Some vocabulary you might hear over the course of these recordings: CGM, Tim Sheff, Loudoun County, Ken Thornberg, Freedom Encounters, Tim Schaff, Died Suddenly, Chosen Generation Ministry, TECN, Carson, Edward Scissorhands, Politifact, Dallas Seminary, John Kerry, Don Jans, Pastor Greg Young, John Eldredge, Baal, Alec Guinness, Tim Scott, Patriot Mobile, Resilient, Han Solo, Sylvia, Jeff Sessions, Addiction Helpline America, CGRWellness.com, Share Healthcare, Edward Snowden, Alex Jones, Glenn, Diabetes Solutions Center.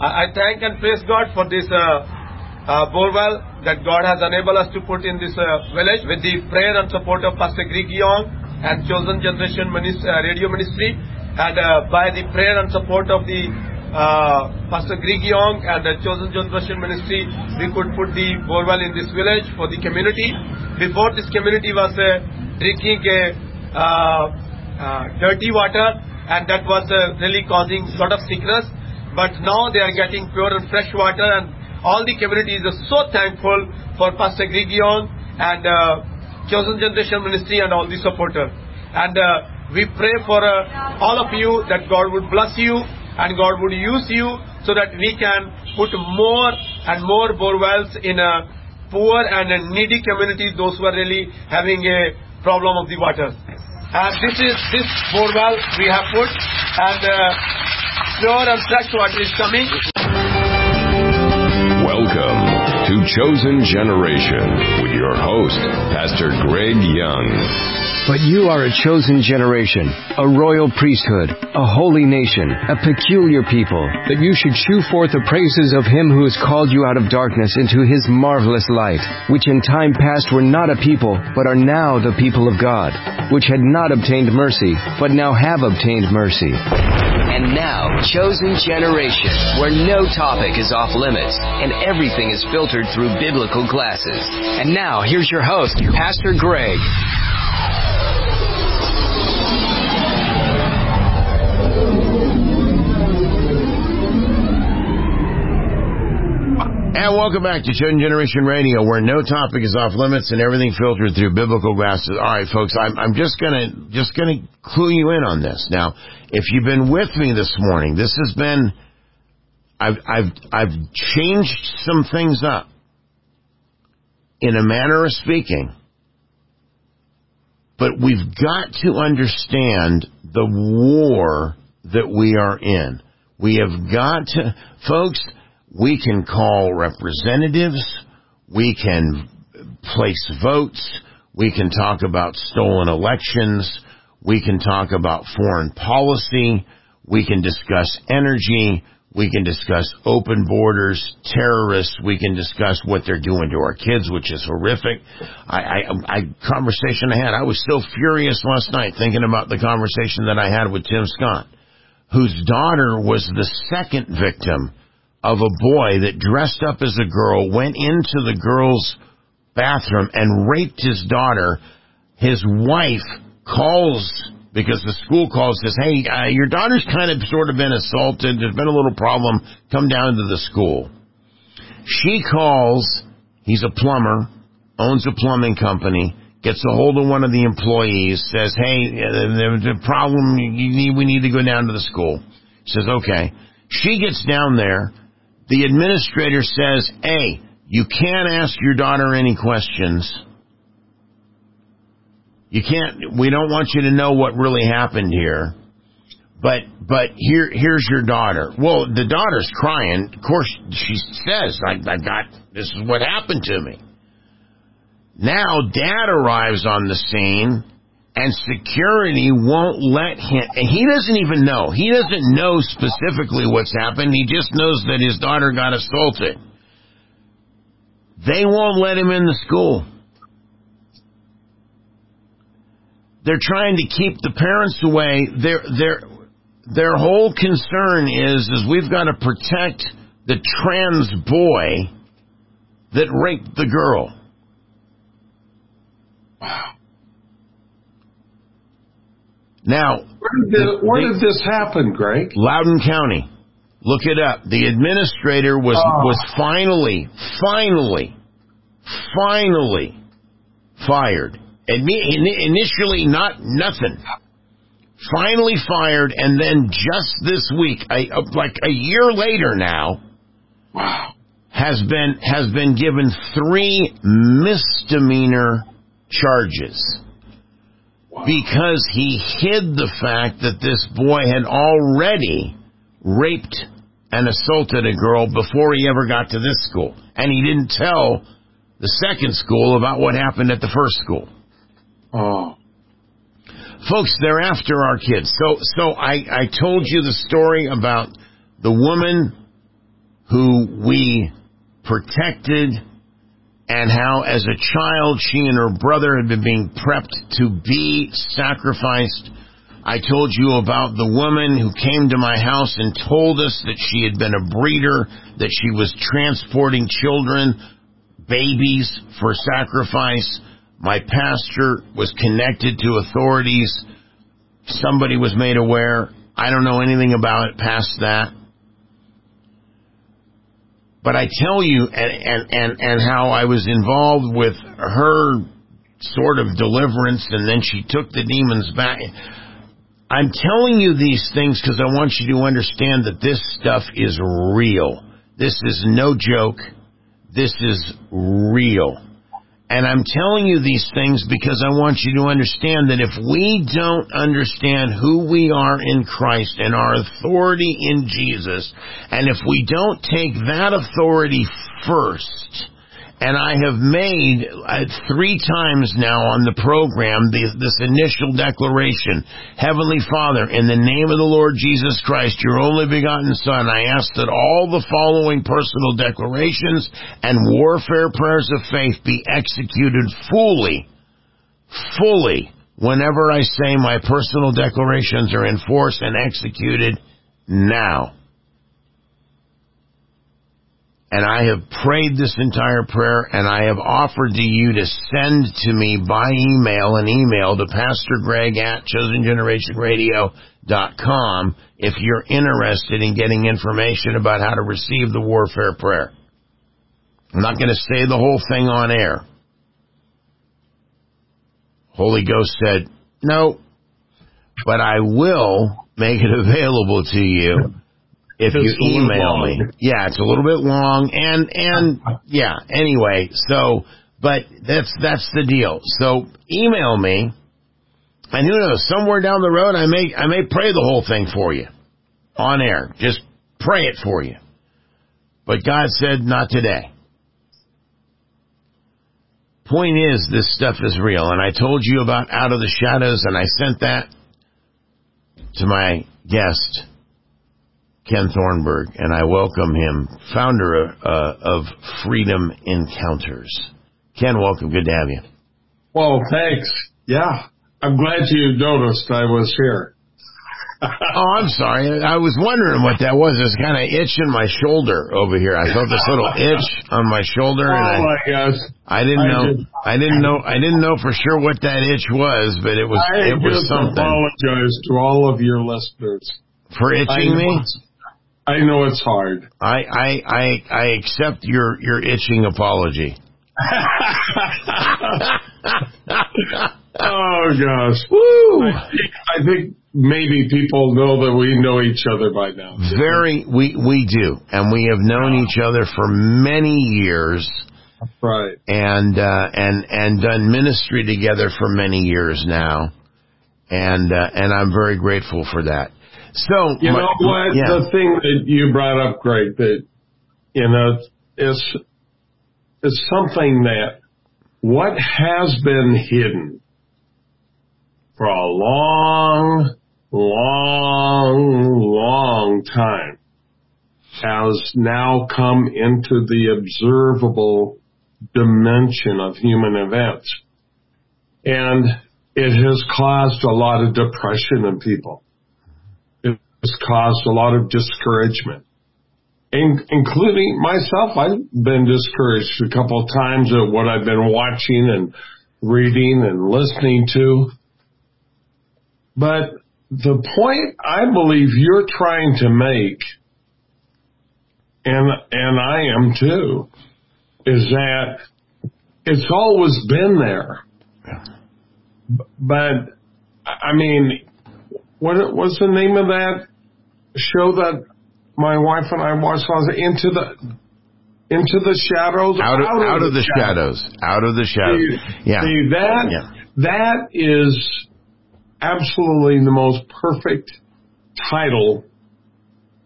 I thank and praise God for this borewell that God has enabled us to put in this village with the prayer and support of Pastor Greg Young and Chosen Generation Radio Ministry, and by the prayer and support of the Pastor Greg Young and the Chosen Generation Ministry, we could put the borewell in this village for the community. Before, this community was drinking dirty water, and that was really causing a lot of sickness, but now they are getting pure and fresh water, and all the communities are so thankful for Pastor Greg Young and Chosen Generation Ministry and all the supporters. And we pray for all of you that God would bless you and God would use you so that we can put more and more borewells in poor and needy communities, those who are really having a problem of the water. And this borewell we have put, and pure and fresh water is coming. Welcome to Chosen Generation with your host, Pastor Greg Young. But you are a chosen generation, a royal priesthood, a holy nation, a peculiar people, that you should shew forth the praises of Him who has called you out of darkness into His marvelous light, which in time past were not a people, but are now the people of God, which had not obtained mercy, but now have obtained mercy. And now, Chosen Generation, where no topic is off limits and everything is filtered through biblical glasses. And now, here's your host, Pastor Greg. And welcome back to Chosen Generation Radio, where no topic is off limits and everything filtered through biblical glasses. All right, folks, I'm just gonna clue you in on this. Now, if you've been with me this morning, this has been I've changed some things up in a manner of speaking, but we've got to understand the war that we are in. We have got to, folks. We can call representatives, we can place votes, we can talk about stolen elections, we can talk about foreign policy, we can discuss energy, we can discuss open borders, terrorists, we can discuss what they're doing to our kids, which is horrific. Conversation I had, I was so furious last night thinking about the conversation that I had with Tim Scott, whose daughter was the second victim of a boy that dressed up as a girl, went into the girl's bathroom and raped his daughter. His wife calls, because the school calls, says, hey, your daughter's kind of sort of been assaulted. There's been a little problem. Come down to the school. She calls. He's a plumber, owns a plumbing company, gets a hold of one of the employees, says, hey, there's a problem. We need to go down to the school. Says, okay. She gets down there. The administrator says, hey, you can't ask your daughter any questions. You can't, we don't want you to know what really happened here. But here's your daughter. Well, the daughter's crying. Of course, she says, this is what happened to me. Now dad arrives on the scene, and security won't let him, and he doesn't even know. He doesn't know specifically what's happened. He just knows that his daughter got assaulted. They won't let him in the school. They're trying to keep the parents away. Their whole concern is we've got to protect the trans boy that raped the girl. Wow. Now, where did this happen, Greg? Loudoun County. Look it up. The administrator was finally fired. Initially, nothing. Finally fired, and then just this week, like a year later now, Wow. Has been given 3 misdemeanor charges. Wow. Because he hid the fact that this boy had already raped and assaulted a girl before he ever got to this school. And he didn't tell the second school about what happened at the first school. Oh. Folks, they're after our kids. So I told you the story about the woman who we protected and how as a child she and her brother had been being prepped to be sacrificed. I told you about the woman who came to my house and told us that she had been a breeder, that she was transporting children, babies, for sacrifice. My pastor was connected to authorities. Somebody was made aware. I don't know anything about it past that. But I tell you, and how I was involved with her sort of deliverance, and then she took the demons back. I'm telling you these things because I want you to understand that this stuff is real. This is no joke. This is real. And I'm telling you these things because I want you to understand that if we don't understand who we are in Christ and our authority in Jesus, and if we don't take that authority first, and I have made 3 times now on the program this initial declaration. Heavenly Father, in the name of the Lord Jesus Christ, your only begotten Son, I ask that all the following personal declarations and warfare prayers of faith be executed fully, whenever I say my personal declarations are in force and executed now. And I have prayed this entire prayer, and I have offered to you to send to me by email to pastorgreg@chosengenerationradio.com if you're interested in getting information about how to receive the warfare prayer. I'm not going to say the whole thing on air. Holy Ghost said, no, but I will make it available to you. If you email me. Yeah, it's a little bit long. Anyway, so, but that's the deal. So email me, and who knows, somewhere down the road I may pray the whole thing for you on air. Just pray it for you. But God said not today. Point is, this stuff is real. And I told you about Out of the Shadows, and I sent that to my guest, Ken Thornberg, and I welcome him, founder of Freedom Encounters. Ken, welcome. Good to have you. Well, thanks. Yeah. I'm glad you noticed I was here. Oh, I'm sorry. I was wondering what that was. It's kind of itching my shoulder over here. I felt this little itch on my shoulder. Oh, and my gosh. I didn't know for sure what that itch was, but it was something. I apologize to all of your listeners for itching me. I know it's hard. I accept your itching apology. Oh, gosh. Woo! I think maybe people know that we know each other by now. We do. And we have known each other for many years. Right. And done ministry together for many years now. And I'm very grateful for that. So you know what? Yeah. The thing that you brought up, Greg, that, you know, is something that what has been hidden for a long, long, long time has now come into the observable dimension of human events. And it has caused a lot of depression in people. It's caused a lot of discouragement, including myself. I've been discouraged a couple of times at what I've been watching and reading and listening to. But the point I believe you're trying to make, and I am too, is that it's always been there. But, I mean, what's the name of that show that my wife and I watched was Into the Shadows. Out of the Shadows. Out of the Shadows. That is absolutely the most perfect title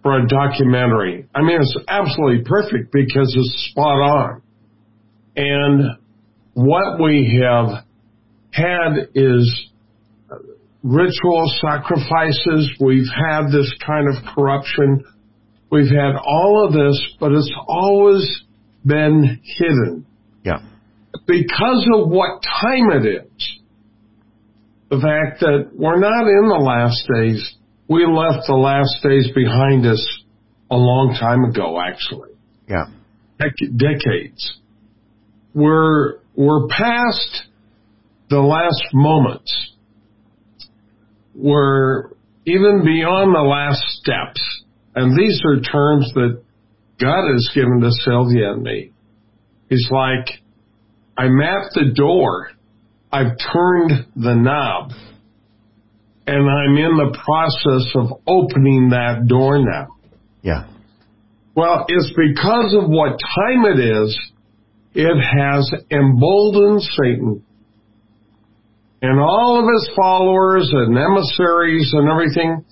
for a documentary. I mean, it's absolutely perfect because it's spot on. And what we have had is ritual sacrifices. We've had this kind of corruption. We've had all of this, but it's always been hidden. Yeah. Because of what time it is, the fact that we're not in the last days. We left the last days behind us a long time ago, actually. Yeah. Decades. We're past the last moments. We're even beyond the last steps. And these are terms that God has given to Sylvia and me. He's like, I'm at the door. I've turned the knob. And I'm in the process of opening that door now. Yeah. Well, it's because of what time it is, it has emboldened Satan and all of his followers and emissaries and everything.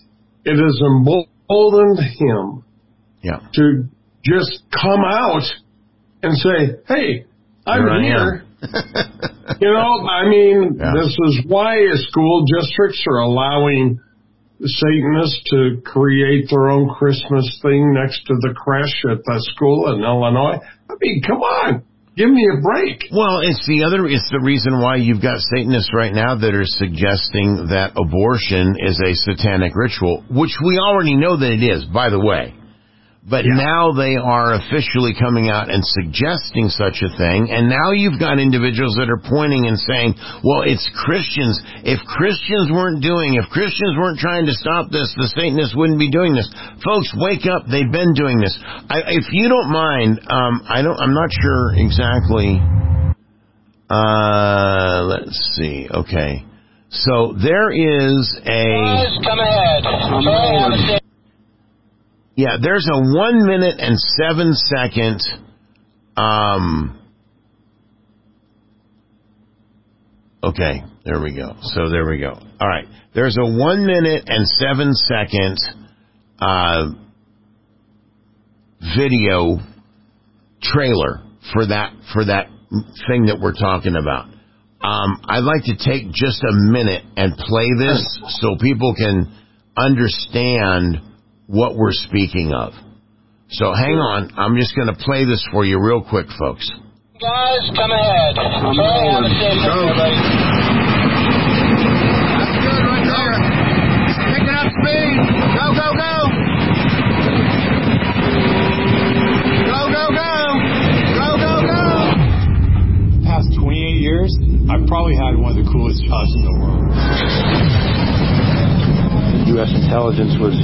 It has emboldened him to just come out and say, hey, I'm here. This is why school districts are allowing Satanists to create their own Christmas thing next to the creche at the school in Illinois. I mean, come on. Give me a break. Well, it's the reason why you've got Satanists right now that are suggesting that abortion is a satanic ritual, which we already know that it is, by the way. But now they are officially coming out and suggesting such a thing. And now you've got individuals that are pointing and saying, well, it's Christians. If Christians weren't trying to stop this, the Satanists wouldn't be doing this. Folks, wake up. They've been doing this. If you don't mind, I'm not sure exactly. Let's see. Okay. So there is come ahead. Yeah, there's a 1 minute and 7 second okay, there we go. So there we go. All right. There's a 1 minute and 7 second video trailer for that thing that we're talking about. I'd like to take just a minute and play this so people can understand what we're speaking of. So hang on. I'm just going to play this for you real quick, folks. Guys, come ahead. Come on. That's good right there. Picking up speed. Go, go, go. Go, go, go. Go, go, go. The past 28 years, I've probably had one of the coolest jobs in the world. U.S. intelligence was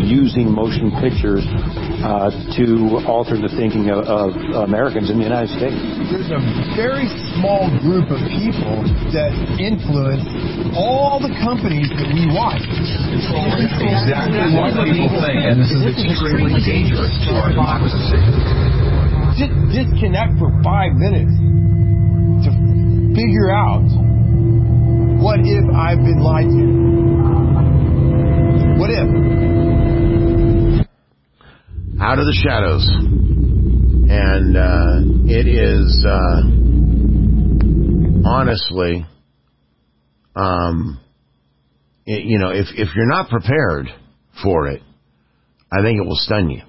using motion pictures to alter the thinking of Americans in the United States. There's a very small group of people that influence all the companies that we watch. It's exactly what people think, and this is extremely dangerous to our democracy. Just disconnect for 5 minutes to figure out, what if I've been lied to? What if? Out of the Shadows. And it is honestly, if you're not prepared for it, I think it will stun you.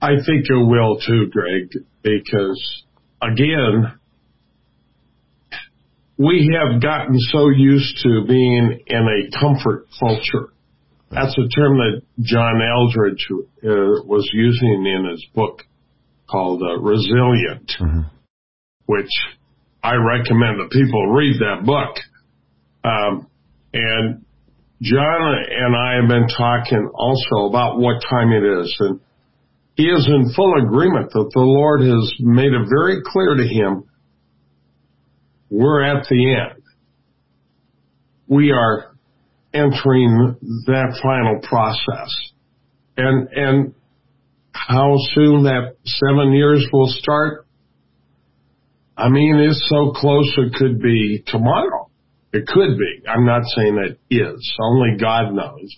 I think it will too, Greg, because, again, we have gotten so used to being in a comfort culture. That's a term that John Eldredge was using in his book called Resilient, which I recommend that people read that book. And John and I have been talking also about what time it is. And he is in full agreement that the Lord has made it very clear to him, we're at the end. We are entering that final process. And how soon that 7 years will start, I mean, it's so close it could be tomorrow. It could be. I'm not saying it is. Only God knows.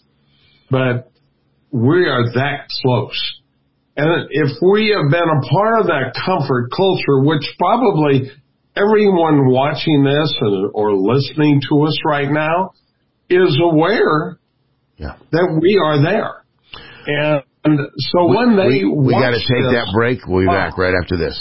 But we are that close. And if we have been a part of that comfort culture, which probably everyone watching this or listening to us right now is aware that we are there. And so when they we got to take this, that break. We'll be back right after this.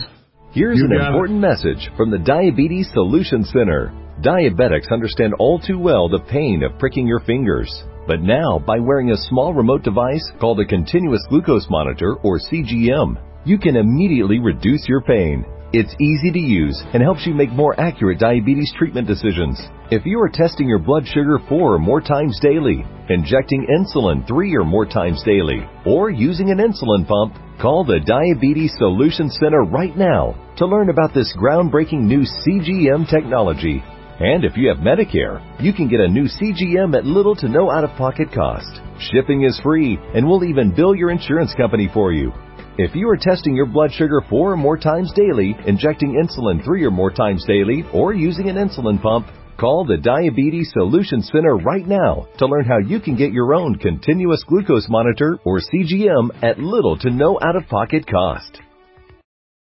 Here's an important message from the Diabetes Solutions Center. Diabetics understand all too well the pain of pricking your fingers. But now, by wearing a small remote device called a continuous glucose monitor, or CGM, you can immediately reduce your pain. It's easy to use and helps you make more accurate diabetes treatment decisions. If you are testing your blood sugar 4 or more times daily, injecting insulin 3 or more times daily, or using an insulin pump, call the Diabetes Solutions Center right now to learn about this groundbreaking new CGM technology. And if you have Medicare, you can get a new CGM at little to no out-of-pocket cost. Shipping is free, and we'll even bill your insurance company for you. If you are testing your blood sugar 4 or more times daily, injecting insulin 3 or more times daily, or using an insulin pump, call the Diabetes Solutions Center right now to learn how you can get your own continuous glucose monitor, or CGM, at little to no out-of-pocket cost.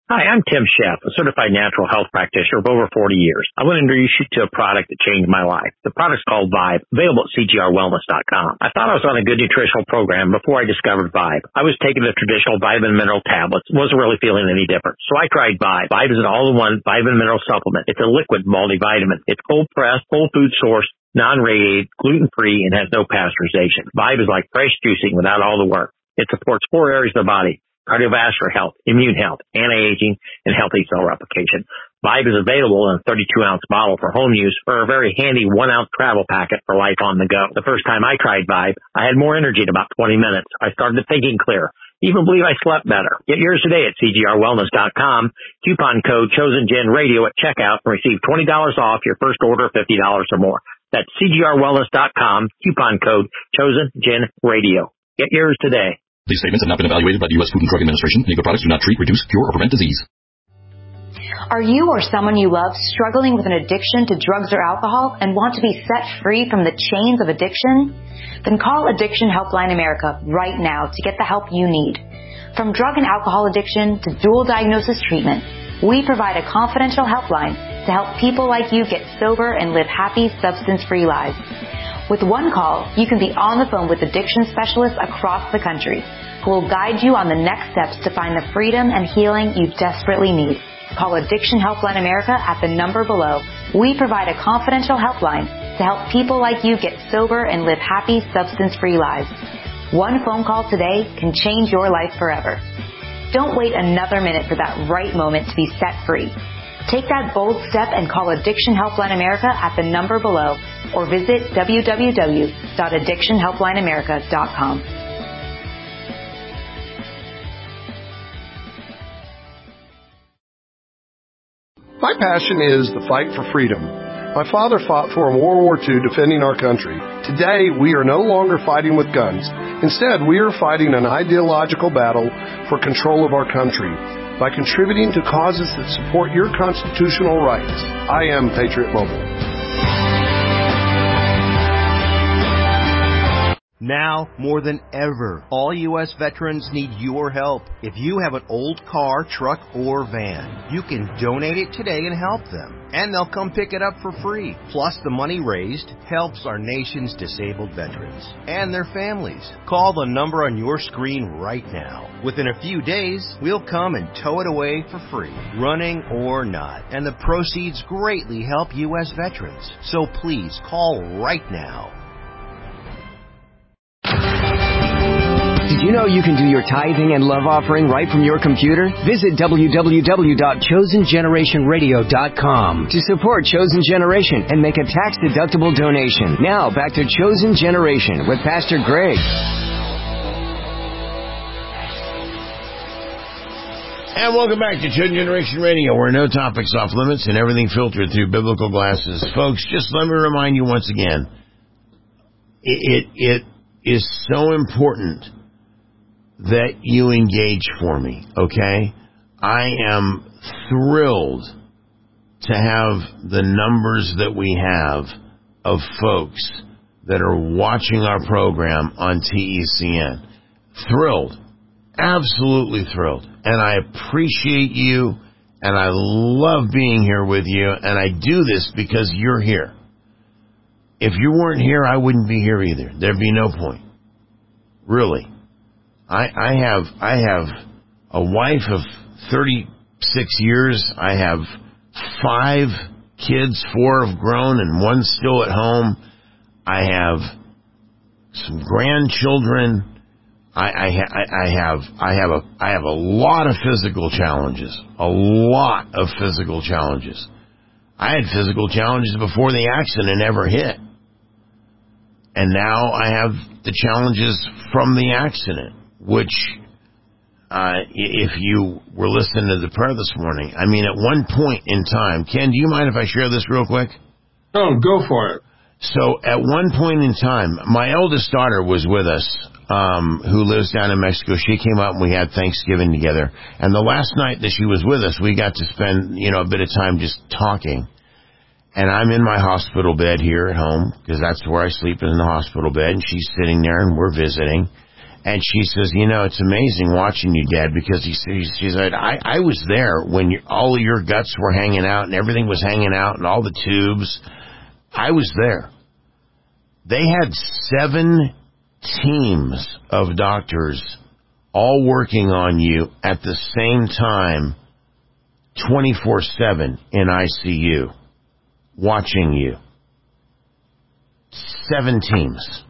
Hi, I'm Tim Sheff, a certified natural health practitioner of over 40 years. I want to introduce you to a product that changed my life. The product's called Vibe, available at CGRWellness.com. I thought I was on a good nutritional program before I discovered Vibe. I was taking the traditional vitamin mineral tablets, wasn't really feeling any different. So I tried Vibe. Vibe is an all-in-one vitamin mineral supplement. It's a liquid multivitamin. It's cold pressed, whole food sourced, non-radiated, gluten-free, and has no pasteurization. Vibe is like fresh juicing without all the work. It supports 4 areas of the body: cardiovascular health, immune health, anti-aging, and healthy cell replication. Vibe is available in a 32-ounce bottle for home use or a very handy 1-ounce travel packet for life on the go. The first time I tried Vibe, I had more energy in about 20 minutes. I started thinking clear. Even believe I slept better. Get yours today at CGRWellness.com. Coupon code ChosenGenRadio at checkout and receive $20 off your first order of $50 or more. That's CGRWellness.com. Coupon code ChosenGenRadio. Get yours today. These statements have not been evaluated by the U.S. Food and Drug Administration. Any products do not treat, reduce, cure, or prevent disease. Are you or someone you love struggling with an addiction to drugs or alcohol and want to be set free from the chains of addiction? Then call Addiction Helpline America right now to get the help you need. From drug and alcohol addiction to dual diagnosis treatment, we provide a confidential helpline to help people like you get sober and live happy, substance-free lives. With one call, you can be on the phone with addiction specialists across the country who will guide you on the next steps to find the freedom and healing you desperately need. Call Addiction Helpline America at the number below. We provide a confidential helpline to help people like you get sober and live happy, substance-free lives. One phone call today can change your life forever. Don't wait another minute for that right moment to be set free. Take that bold step and call Addiction Helpline America at the number below or visit www.addictionhelplineamerica.com. My passion is the fight for freedom. My father fought for in World War II defending our country. Today, we are no longer fighting with guns. Instead, we are fighting an ideological battle for control of our country by contributing to causes that support your constitutional rights. I am Patriot Mobile. Now, more than ever, all U.S. veterans need your help. If you have an old car, truck, or van, you can donate it today and help them. And they'll come pick it up for free. Plus, the money raised helps our nation's disabled veterans and their families. Call the number on your screen right now. Within a few days, we'll come and tow it away for free, running or not. And the proceeds greatly help U.S. veterans. So please call right now. Did you know you can do your tithing and love offering right from your computer? Visit www.chosengenerationradio.com to support Chosen Generation and make a tax-deductible donation. Now, back to Chosen Generation with Pastor Greg. And welcome back to Chosen Generation Radio, where no topics off limits and everything filtered through biblical glasses. Folks, just let me remind you once again, it is so important that you engage for me, okay? I am thrilled to have the numbers that we have of folks that are watching our program on TECN. Thrilled. Absolutely thrilled. And I appreciate you, and I love being here with you, and I do this because you're here. If you weren't here, I wouldn't be here either. There'd be no point. Really. I have a wife of 36 years. I have 5 kids, 4 have grown and 1 still at home. I have some grandchildren. I have a lot of physical challenges. A lot of physical challenges. I had physical challenges before the accident ever hit. And now I have the challenges from the accident, which, if you were listening to the prayer this morning, I mean, at one point in time, Ken, do you mind if I share this real quick? Oh, go for it. So at one point in time, my eldest daughter was with us, who lives down in Mexico. She came out and we had Thanksgiving together. And the last night that she was with us, we got to spend, you know, a bit of time just talking. And I'm in my hospital bed here at home, because that's where I sleep, in the hospital bed. And she's sitting there and we're visiting. And she says, you know, it's amazing watching you, Dad, because she said, I was there when all of your guts were hanging out and everything was hanging out and all the tubes. I was there. They had 7 teams of doctors all working on you at the same time, 24/7 in ICU, watching you. 7 teams.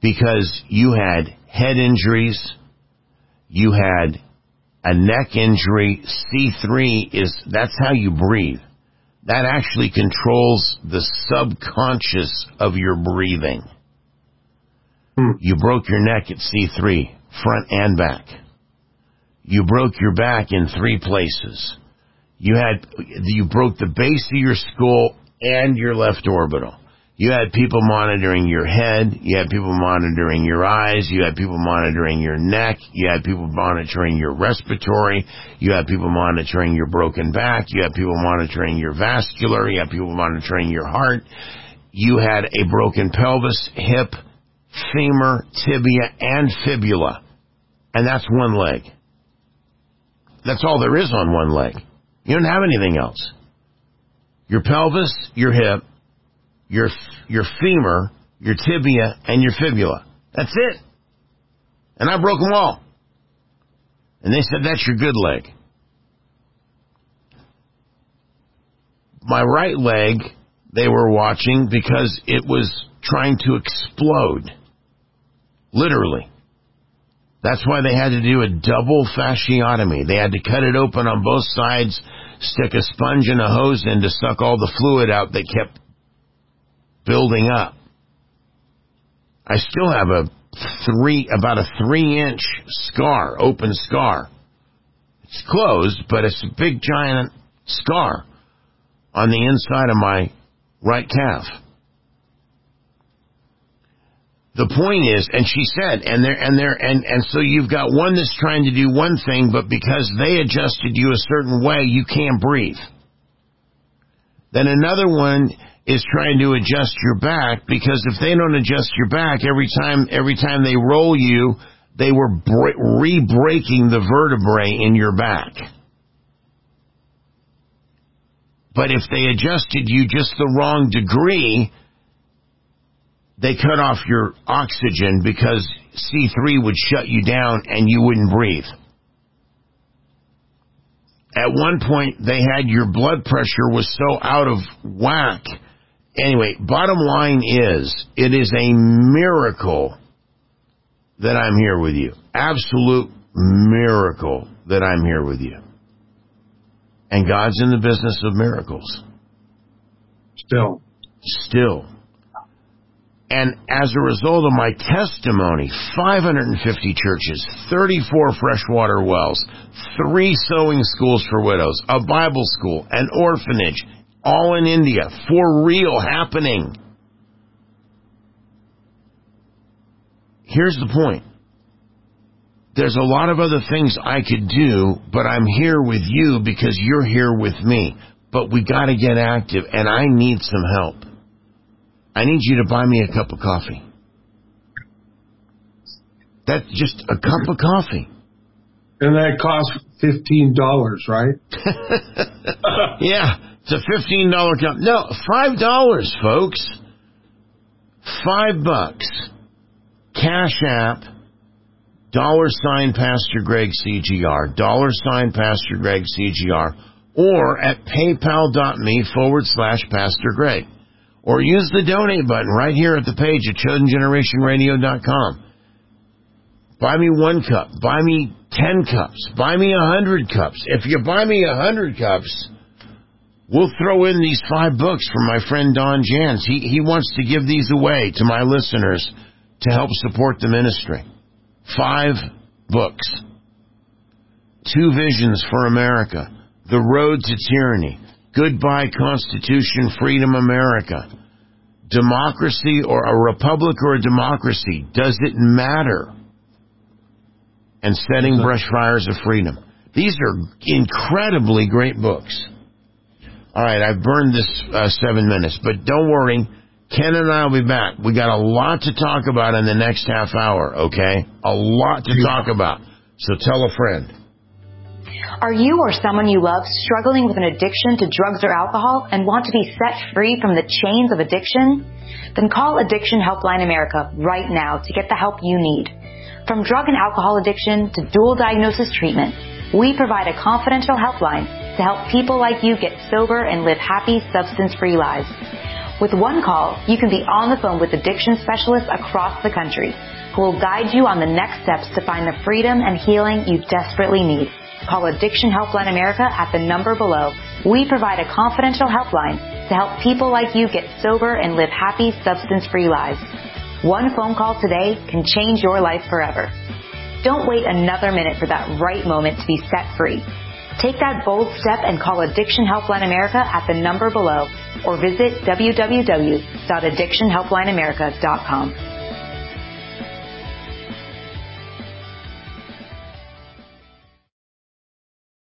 Because you had head injuries, you had a neck injury. C3 that's how you breathe. That actually controls the subconscious of your breathing. You broke your neck at C3, front and back. You broke your back in 3 places. You broke the base of your skull and your left orbital. You had people monitoring your head. You had people monitoring your eyes. You had people monitoring your neck. You had people monitoring your respiratory. You had people monitoring your broken back. You had people monitoring your vascular. You had people monitoring your heart. You had a broken pelvis, hip, femur, tibia, and fibula. And that's one leg. That's all there is on one leg. You don't have anything else. Your pelvis, your hip, your femur, your tibia, and your fibula. That's it. And I broke them all. And they said, that's your good leg. My right leg, they were watching because it was trying to explode. Literally. That's why they had to do a double fasciotomy. They had to cut it open on both sides, stick a sponge and a hose in to suck all the fluid out that kept building up. I still have about a 3-inch scar, open scar. It's closed, but it's a big giant scar on the inside of my right calf. The point is, and she said, so you've got one that's trying to do one thing, but because they adjusted you a certain way, you can't breathe. Then another one is trying to adjust your back, because if they don't adjust your back, every time they roll you, they were re-breaking the vertebrae in your back. But if they adjusted you just the wrong degree, they cut off your oxygen because C3 would shut you down and you wouldn't breathe. At one point, they had your blood pressure was so out of whack. Anyway, bottom line is, it is a miracle that I'm here with you. Absolute miracle that I'm here with you. And God's in the business of miracles. Still. And as a result of my testimony, 550 churches, 34 freshwater wells, 3 sewing schools for widows, a Bible school, an orphanage, all in India, for real, happening. Here's the point. there's a lot of other things I could do, but I'm here with you because you're here with me. But we got to get active, and I need some help. I need you to buy me a cup of coffee. That's just a cup of coffee. And that costs $15, right? Yeah, it's a $15 cup. No, $5, folks. $5. Cash App, $Pastor Greg CGR, $Pastor Greg CGR, or at paypal.me/Pastor Greg. Or use the donate button right here at the page at ChosenGenerationRadio.com. Buy me 1 cup. Buy me 10 cups. Buy me 100 cups. If you buy me 100 cups, we'll throw in these 5 books from my friend Don Jans. He wants to give these away to my listeners to help support the ministry. 5 books. 2 Visions for America, The Road to Tyranny, Goodbye Constitution, Freedom America, Democracy or a Republic or a Democracy, Does It Matter? And Setting Brush Fires of Freedom. These are incredibly great books. All right, I've burned this 7 minutes, but don't worry. Ken and I will be back. We got a lot to talk about in the next half hour, okay? A lot to talk about. So tell a friend. Are you or someone you love struggling with an addiction to drugs or alcohol and want to be set free from the chains of addiction? Then call Addiction Helpline America right now to get the help you need. From drug and alcohol addiction to dual diagnosis treatment, we provide a confidential helpline to help people like you get sober and live happy, substance-free lives. With 1 call, you can be on the phone with addiction specialists across the country who will guide you on the next steps to find the freedom and healing you desperately need. Call Addiction Helpline America at the number below. We provide a confidential helpline to help people like you get sober and live happy, substance-free lives. 1 phone call today can change your life forever. Don't wait another minute for that right moment to be set free. Take that bold step and call Addiction Helpline America at the number below or visit www.addictionhelplineamerica.com.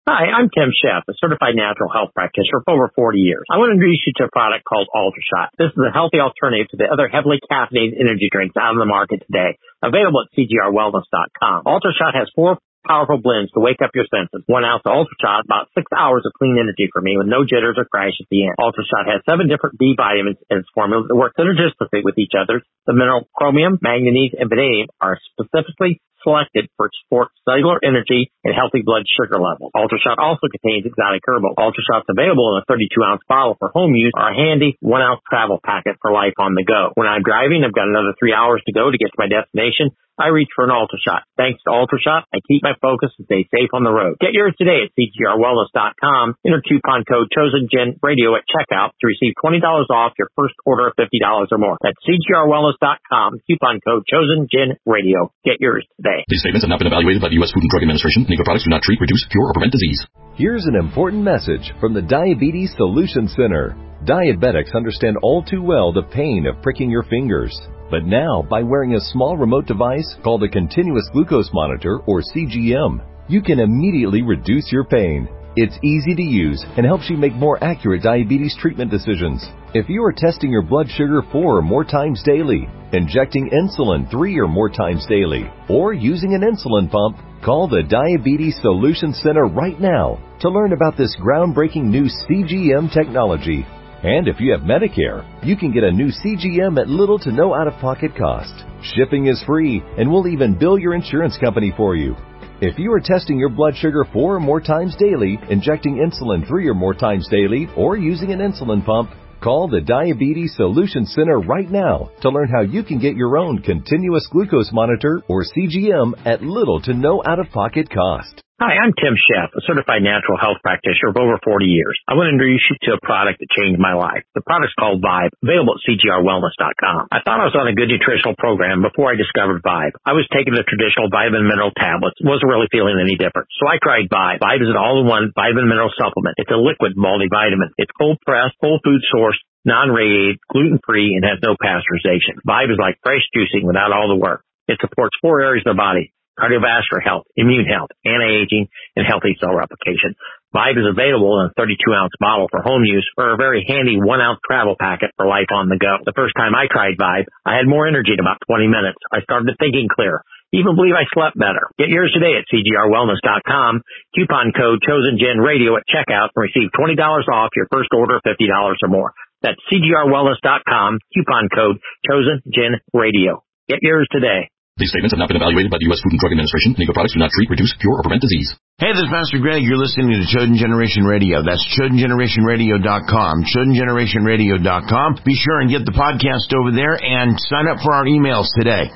Hi, I'm Tim Sheff, a certified natural health practitioner for over 40 years. I want to introduce you to a product called UltraShot. This is a healthy alternative to the other heavily caffeinated energy drinks out on the market today, available at CGRWellness.com. UltraShot has 4 powerful blends to wake up your senses. 1 ounce of UltraShot, about 6 hours of clean energy for me with no jitters or crash at the end. UltraShot has 7 different B vitamins in its formula that work synergistically with each other. The mineral chromium, manganese, and vanadium are specifically selected for its support cellular energy and healthy blood sugar levels. UltraShot also contains exotic herbals. UltraShot's available in a 32-ounce bottle for home use or a handy 1-ounce travel packet for life on the go. When I'm driving, I've got another 3 hours to go to get to my destination. I reach for an UltraShot. Thanks to UltraShot, I keep my focus and stay safe on the road. Get yours today at CGRWellness.com. Enter coupon code ChosenGenRadio at checkout to receive $20 off your first order of $50 or more. That's CGRWellness.com. Coupon code ChosenGenRadio. Get yours today. These statements have not been evaluated by the U.S. Food and Drug Administration. These products do not treat, reduce, cure, or prevent disease. Here's an important message from the Diabetes Solutions Center. Diabetics understand all too well the pain of pricking your fingers. But now, by wearing a small remote device called a continuous glucose monitor, or CGM, you can immediately reduce your pain. It's easy to use and helps you make more accurate diabetes treatment decisions. If you are testing your blood sugar 4 or more times daily, injecting insulin 3 or more times daily, or using an insulin pump, call the Diabetes Solutions Center right now to learn about this groundbreaking new CGM technology. And if you have Medicare, you can get a new CGM at little to no out-of-pocket cost. Shipping is free, and we'll even bill your insurance company for you. If you are testing your blood sugar 4 or more times daily, injecting insulin 3 or more times daily, or using an insulin pump, call the Diabetes Solutions Center right now to learn how you can get your own continuous glucose monitor, or CGM, at little to no out-of-pocket cost. Hi, I'm Tim Sheff, a certified natural health practitioner for over 40 years. I want to introduce you to a product that changed my life. The product's called Vibe, available at CGRWellness.com. I thought I was on a good nutritional program before I discovered Vibe. I was taking the traditional vitamin mineral tablets. Wasn't really feeling any different. So I tried Vibe. Vibe is an all-in-one vitamin mineral supplement. It's a liquid multivitamin. It's cold-pressed, whole food sourced, non-radiated, gluten-free, and has no pasteurization. Vibe is like fresh juicing without all the work. It supports 4 areas of the body: cardiovascular health, immune health, anti-aging, and healthy cell replication. Vibe is available in a 32-ounce bottle for home use or a very handy 1-ounce travel packet for life on the go. The first time I tried Vibe, I had more energy in about 20 minutes. I started thinking clear. Even believe I slept better. Get yours today at CGRWellness.com. Coupon code ChosenGenRadio at checkout and receive $20 off your first order of $50 or more. That's CGRWellness.com. Coupon code ChosenGenRadio. Get yours today. These statements have not been evaluated by the U.S. Food and Drug Administration. Legal products do not treat, reduce, cure, or prevent disease. Hey, this is Pastor Greg. You're listening to Chosen Generation Radio. That's ChosenGenerationRadio.com. ChosenGenerationRadio.com. Be sure and get the podcast over there and sign up for our emails today.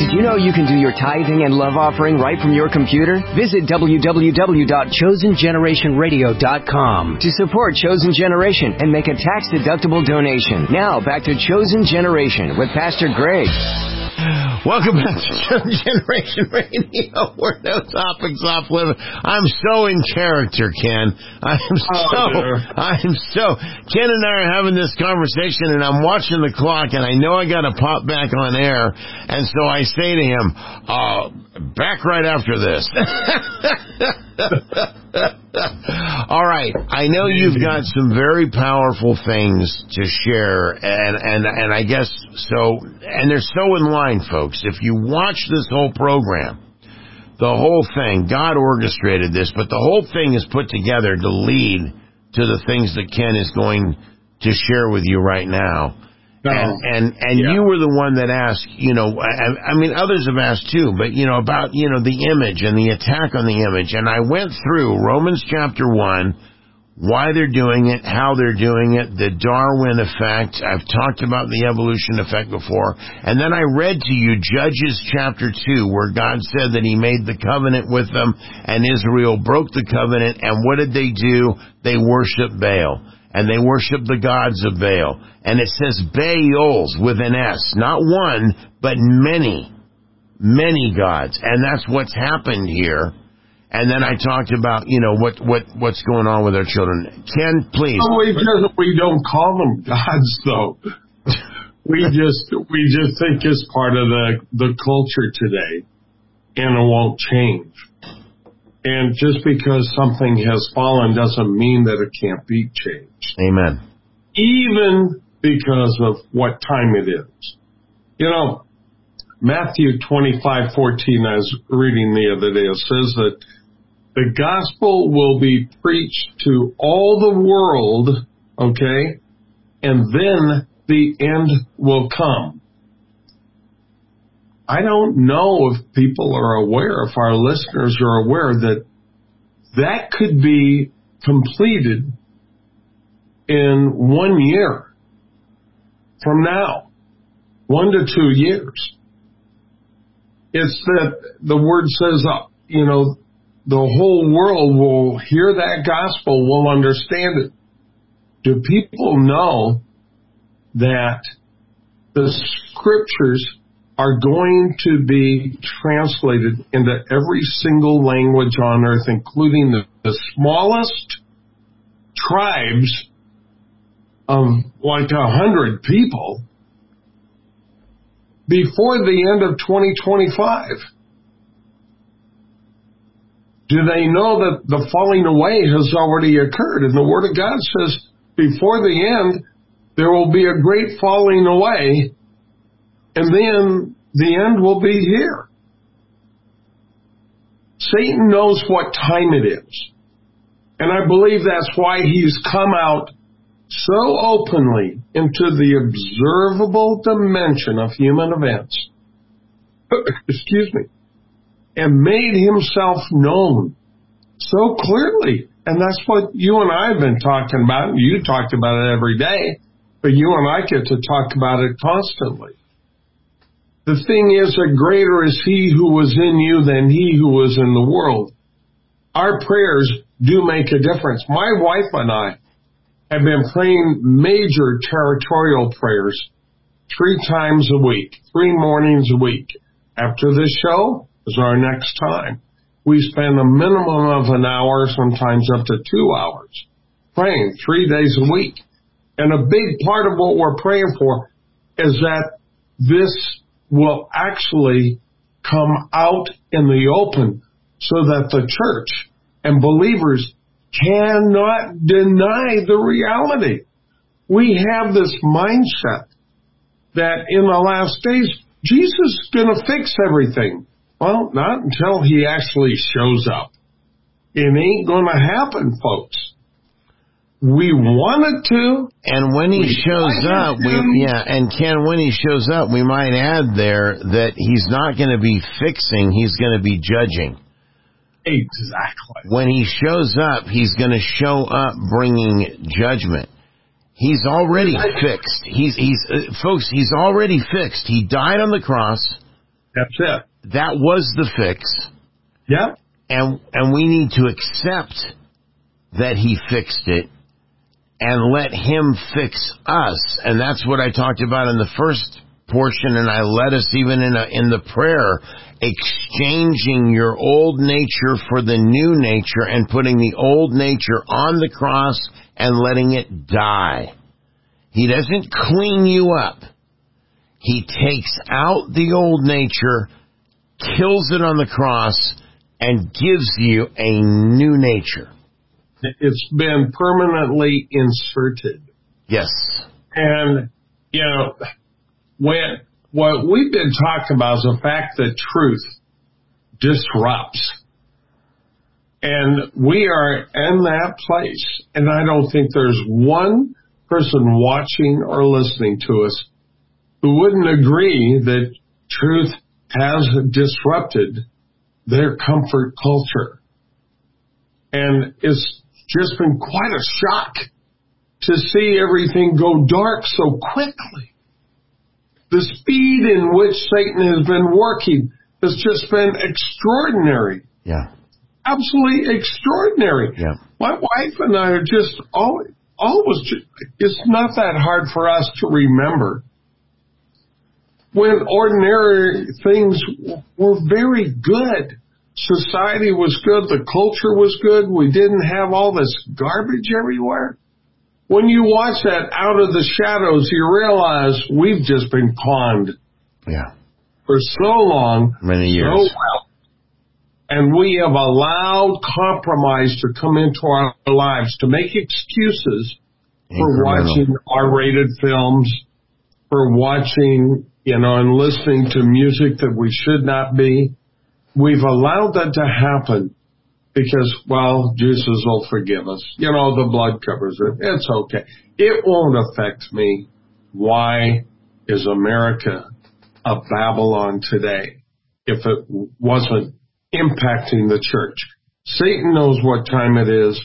Did you know you can do your tithing and love offering right from your computer? Visit www.chosengenerationradio.com to support Chosen Generation and make a tax-deductible donation. Now, back to Chosen Generation with Pastor Greg. Welcome back to Chosen Generation Radio, where no topics off limits. I'm so in character, Ken. Ken and I are having this conversation, and I'm watching the clock, and I know I got to pop back on air, and so I say to him, back right after this. All right, I know you've got some very powerful things to share, and I guess so, and they're so in line, folks. If you watch this whole program, the whole thing, God orchestrated this, but the whole thing is put together to lead to the things that Ken is going to share with you right now. And you were the one that asked, I mean, others have asked too, but, about, the image and the attack on the image. And I went through Romans chapter 1, why they're doing it, how they're doing it, the Darwin effect. I've talked about the evolution effect before. And then I read to you Judges chapter 2, where God said that he made the covenant with them, and Israel broke the covenant. And what did they do? They worshiped Baal. And they worship the gods of Baal. And it says Baals with an S. Not one, but many. Many gods. And that's what's happened here. And then I talked about, what's going on with our children. Ken, please. Oh, we don't call them gods, though. We just think it's part of the culture today. And it won't change. And just because something has fallen doesn't mean that it can't be changed. Amen. Even because of what time it is. Matthew 25:14, I was reading the other day, it says that the gospel will be preached to all the world, okay, and then the end will come. I don't know if people are aware, if our listeners are aware, that could be completed in 1 year from now, 1 to 2 years. It's that the word says, the whole world will hear that gospel, will understand it. Do people know that the scriptures are going to be translated into every single language on earth, including the smallest tribes of like 100 people, before the end of 2025? Do they know that the falling away has already occurred? And the Word of God says, before the end, there will be a great falling away. And then the end will be here. Satan knows what time it is. And I believe that's why he's come out so openly into the observable dimension of human events. Excuse me. And made himself known so clearly. And that's what you and I have been talking about. You talked about it every day. But you and I get to talk about it constantly. The thing is that greater is he who was in you than he who was in the world. Our prayers do make a difference. My wife and I have been praying major territorial prayers 3 times a week, 3 mornings a week. After this show is our next time. We spend a minimum of an hour, sometimes up to 2 hours, praying 3 days a week. And a big part of what we're praying for is that this will actually come out in the open so that the church and believers cannot deny the reality. We have this mindset that in the last days, Jesus is going to fix everything. Well, not until he actually shows up. It ain't going to happen, folks. We wanted to. And when he shows up, when he shows up, we might add there that he's not going to be fixing, he's going to be judging. Exactly. When he shows up, he's going to show up bringing judgment. He's already fixed. Folks, he's already fixed. He died on the cross. That's it. That was the fix. Yep. And we need to accept that he fixed it and let him fix us. And that's what I talked about in the first portion, and I led us even in the prayer, exchanging your old nature for the new nature and putting the old nature on the cross and letting it die. He doesn't clean you up. He takes out the old nature, kills it on the cross, and gives you a new nature. It's been permanently inserted. Yes. And, you know, what we've been talking about is the fact that truth disrupts. And we are in that place. And I don't think there's one person watching or listening to us who wouldn't agree that truth has disrupted their comfort culture. And it's just been quite a shock to see everything go dark so quickly. The speed in which Satan has been working has just been extraordinary. Yeah. Absolutely extraordinary. Yeah. My wife and I are just always, it's not that hard for us to remember when ordinary things were very good. Society was good. The culture was good. We didn't have all this garbage everywhere. When you watch that Out of the Shadows, you realize we've just been conned for so long, many years, so well. And we have allowed compromise to come into our lives, to make excuses for watching R-rated films, for watching, you know, and listening to music that we should not be. We've allowed that to happen because, well, Jesus will forgive us. You know, the blood covers it. It's okay. It won't affect me. Why is America a Babylon today if it wasn't impacting the church? Satan knows what time it is.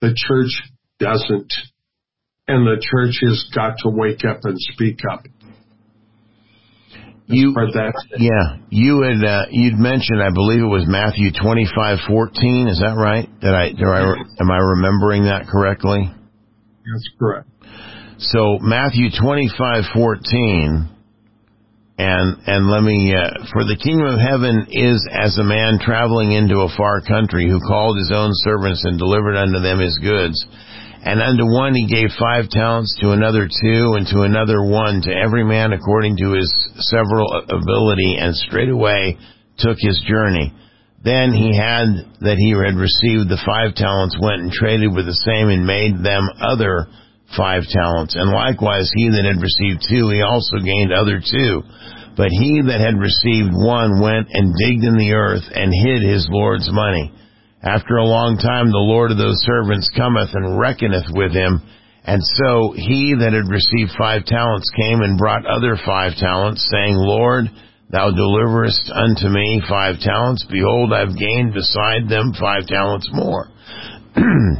The church doesn't. And the church has got to wake up and speak up. You'd mentioned, I believe it was Matthew 25:14. Is that right? Am I remembering that correctly? That's correct. So Matthew 25:14, and let me for the kingdom of heaven is as a man traveling into a far country, who called his own servants and delivered unto them his goods. And unto one he gave 5 talents, to another 2, and to another 1, to every man according to his several ability, and straightway took his journey. Then he that he had received the 5 talents went and traded with the same, and made them other 5 talents. And likewise he that had received 2, he also gained other 2. But he that had received 1 went and digged in the earth, and hid his Lord's money. After a long time, the Lord of those servants cometh and reckoneth with him. And so he that had received 5 talents came and brought other 5 talents, saying, Lord, thou deliverest unto me 5 talents. Behold, I've gained beside them 5 talents more.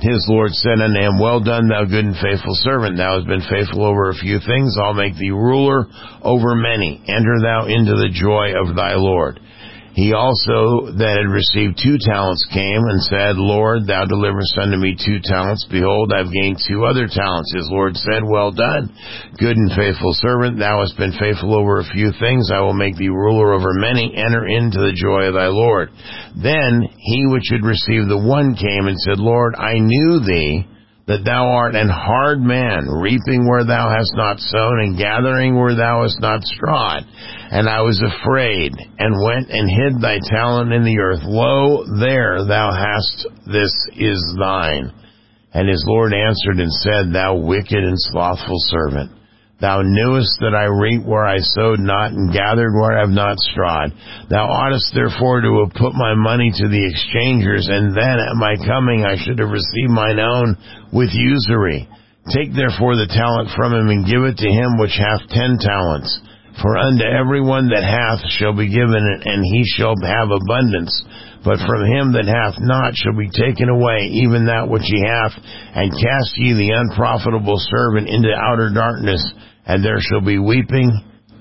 His Lord said unto him, Well done, thou good and faithful servant. Thou hast been faithful over a few things. I'll make thee ruler over many. Enter thou into the joy of thy Lord. He also that had received 2 talents came and said, Lord, thou deliverest unto me 2 talents. Behold, I've gained 2 other talents. His Lord said, Well done, good and faithful servant. Thou hast been faithful over a few things. I will make thee ruler over many. Enter into the joy of thy Lord. Then he which had received the 1 came and said, Lord, I knew thee, that thou art an hard man, reaping where thou hast not sown, and gathering where thou hast not strawed. And I was afraid, and went and hid thy talent in the earth. Lo, there thou hast, this is thine. And his Lord answered and said, Thou wicked and slothful servant, thou knewest that I reap where I sowed not, and gathered where I have not strawed. Thou oughtest therefore to have put my money to the exchangers, and then at my coming I should have received mine own with usury. Take therefore the talent from him, and give it to him which hath 10 talents. For unto every one that hath shall be given, and he shall have abundance. But from him that hath not shall be taken away even that which he hath. And cast ye the unprofitable servant into outer darkness, and there shall be weeping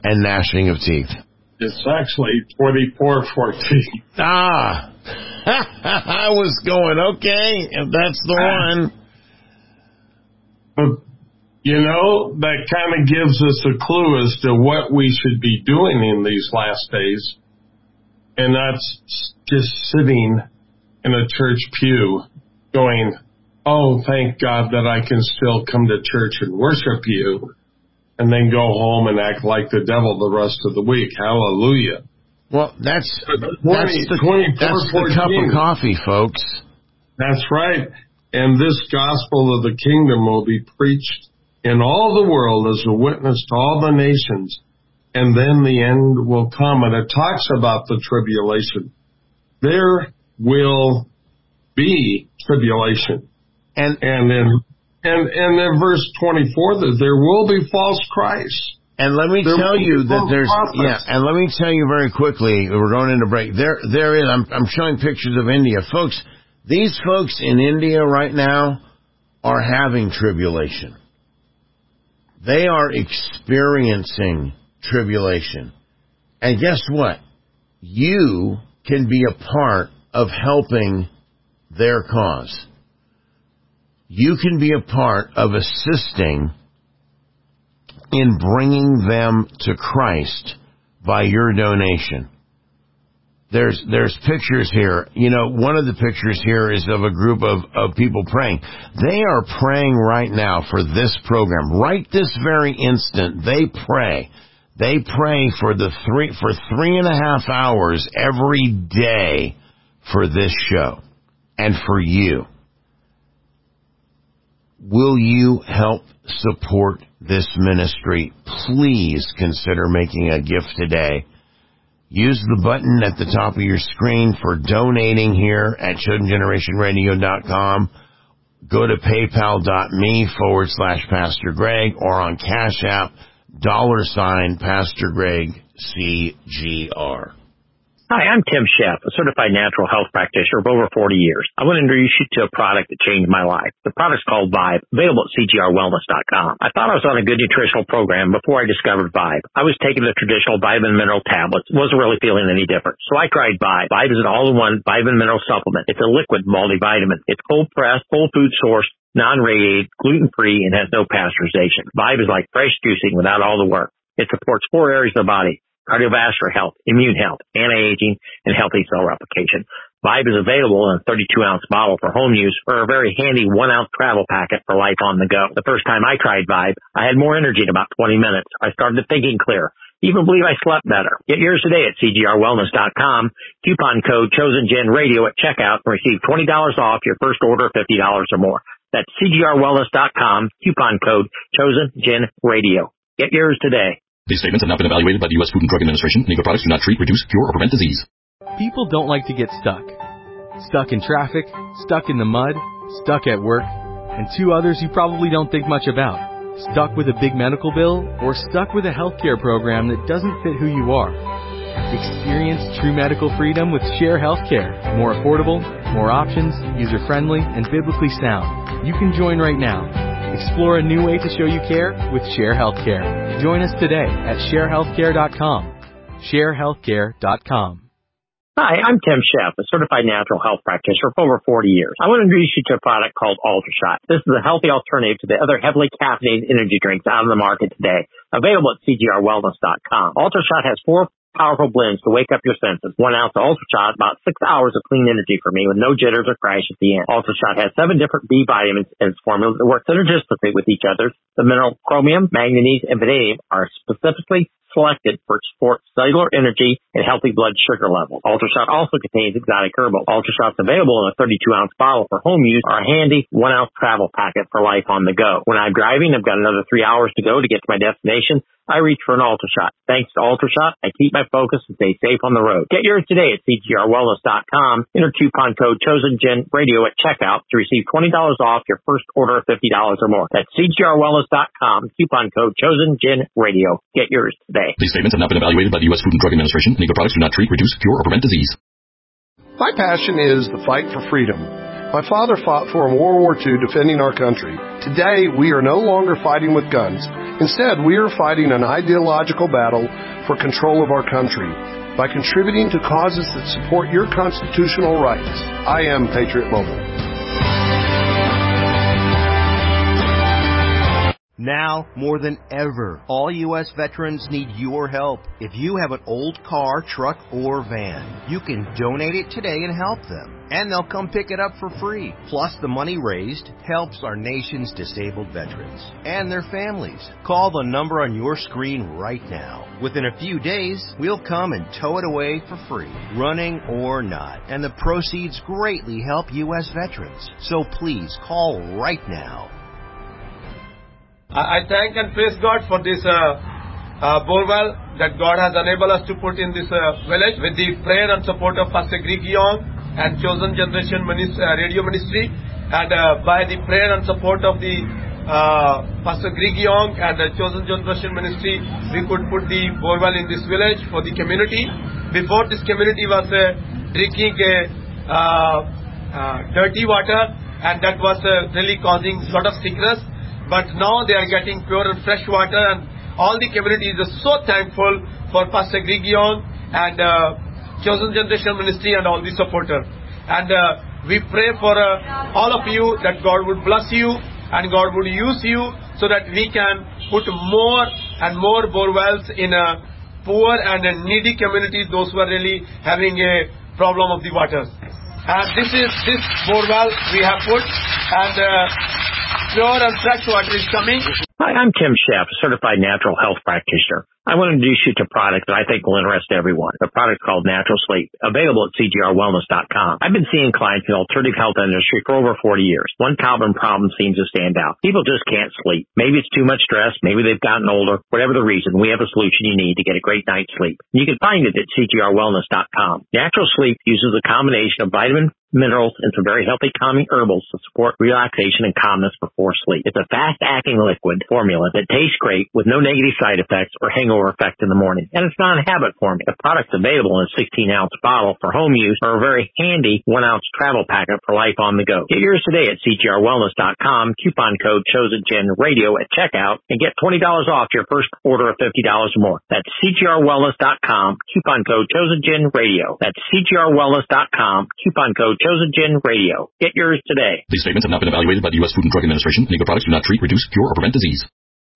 and gnashing of teeth. It's actually 44:14. Ah! I was going, okay, if that's the one. You know, that kind of gives us a clue as to what we should be doing in these last days, and that's just sitting in a church pew going, oh, thank God that I can still come to church and worship you, and then go home and act like the devil the rest of the week. Hallelujah. Well, that's the cup of coffee, folks. That's right. And this gospel of the kingdom will be preached in all the world as a witness to all the nations, and then the end will come. And it talks about the tribulation. There will be tribulation. And in verse 24, that there will be false Christs. And let me tell you that there's prophets. Yeah. And let me tell you very quickly. We're going into break. There is. I'm showing pictures of India, folks. These folks in India right now are having tribulation. They are experiencing tribulation. And guess what? You can be a part of helping their cause. You can be a part of assisting in bringing them to Christ by your donation. There's pictures here. You know, one of the pictures here is of a group of people praying. They are praying right now for this program. Right this very instant, they pray. They pray for for 3.5 hours every day for this show and for you. Will you help support this ministry? Please consider making a gift today. Use the button at the top of your screen for donating here at ChosenGenerationRadio.com. Go to PayPal.me/Pastor Greg or on Cash App, $Pastor Greg CGR. Hi, I'm Tim Sheff, a certified natural health practitioner of over 40 years. I want to introduce you to a product that changed my life. The product's called Vibe, available at CGRWellness.com. I thought I was on a good nutritional program before I discovered Vibe. I was taking the traditional vitamin mineral tablets, wasn't really feeling any different. So I tried Vibe. Vibe is an all-in-one vitamin mineral supplement. It's a liquid multivitamin. It's cold-pressed, whole food sourced, non-radiated, gluten-free, and has no pasteurization. Vibe is like fresh juicing without all the work. It supports 4 areas of the body: cardiovascular health, immune health, anti-aging, and healthy cell replication. Vibe is available in a 32-ounce bottle for home use or a very handy 1-ounce travel packet for life on the go. The first time I tried Vibe, I had more energy in about 20 minutes. I started thinking clear. Even believe I slept better. Get yours today at CGRWellness.com. Coupon code ChosenGenRadio at checkout and receive $20 off your first order of $50 or more. That's CGRWellness.com. Coupon code ChosenGenRadio. Get yours today. These statements have not been evaluated by the U.S. Food and Drug Administration. Legal products do not treat, reduce, cure, or prevent disease. People don't like to get stuck. Stuck in traffic, stuck in the mud, stuck at work, and 2 others you probably don't think much about. Stuck with a big medical bill, or stuck with a healthcare program that doesn't fit who you are. Experience true medical freedom with Share Healthcare. More affordable, more options, user-friendly, and biblically sound. You can join right now. Explore a new way to show you care with Share Healthcare. Join us today at sharehealthcare.com. Sharehealthcare.com. Hi, I'm Tim Sheff, a certified natural health practitioner for over 40 years. I want to introduce you to a product called UltraShot. This is a healthy alternative to the other heavily caffeinated energy drinks out on the market today, available at CGRWellness.com. UltraShot has 4 powerful blends to wake up your senses. 1 ounce of Ultrashot, about 6 hours of clean energy for me with no jitters or crash at the end. Ultrashot has 7 different B vitamins and its formulas that work synergistically with each other. The mineral chromium, manganese, and vanadium are specifically selected for sports, cellular energy, and healthy blood sugar levels. Ultrashot also contains exotic herbals. Ultrashot's available in a 32-ounce bottle for home use or a handy 1-ounce travel packet for life on the go. When I'm driving, I've got another 3 hours to go to get to my destination. I reach for an Ultrashot. Thanks to Ultrashot, I keep my focus and stay safe on the road. Get yours today at CGRWellness.com. Enter coupon code ChosenGenRadio at checkout to receive $20 off your first order of $50 or more. That's CGRWellness.com. Coupon code ChosenGenRadio. Get yours today. These statements have not been evaluated by the U.S. Food and Drug Administration. Any products do not treat, reduce, cure, or prevent disease. My passion is the fight for freedom. My father fought for in World War II defending our country. Today, we are no longer fighting with guns. Instead, we are fighting an ideological battle for control of our country by contributing to causes that support your constitutional rights. I am Patriot Mobile. Now, more than ever, all U.S. veterans need your help. If you have an old car, truck, or van, you can donate it today and help them. And they'll come pick it up for free. Plus, the money raised helps our nation's disabled veterans and their families. Call the number on your screen right now. Within a few days, we'll come and tow it away for free, running or not. And the proceeds greatly help U.S. veterans. So please call right now. I thank and praise God for this borewell that God has enabled us to put in this village with the prayer and support of Pastor Greg Young and Chosen Generation Radio Ministry, and by the prayer and support of the Pastor Greg Young and the Chosen Generation Ministry, we could put the borewell in this village for the community. Before, this community was drinking dirty water, and that was really causing a lot of sickness. But now they are getting pure and fresh water, and all the community is so thankful for Pastor Greg Young and Chosen Generation Ministry and all the supporters. And we pray for all of you that God would bless you and God would use you so that we can put more and more borewells in poor and needy communities, those who are really having a problem of the water. And this borewell we have put, and pure and fresh water is coming. Hi, I'm Tim Schaff, a certified natural health practitioner. I want to introduce you to a product that I think will interest everyone. The product called Natural Sleep, available at CGRWellness.com. I've been seeing clients in the alternative health industry for over 40 years. One common problem seems to stand out. People just can't sleep. Maybe it's too much stress. Maybe they've gotten older. Whatever the reason, we have a solution you need to get a great night's sleep. You can find it at CGRWellness.com. Natural Sleep uses a combination of vitamin, minerals, and some very healthy calming herbals to support relaxation and calmness before sleep. It's a fast-acting liquid formula that tastes great with no negative side effects or hangover effect in the morning. And it's not a habit formula. The product's available in a 16-ounce bottle for home use or a very handy 1-ounce travel packet for life on the go. Get yours today at CGRWellness.com, coupon code ChosenGenRadio at checkout, and get $20 off your first order of $50 or more. That's CGRWellness.com, coupon code ChosenGenRadio. That's CGRWellness.com, coupon code Chosen Gen Radio. Get yours today. These statements have not been evaluated by the U.S. Food and Drug Administration. Legal products do not treat, reduce, cure, or prevent disease.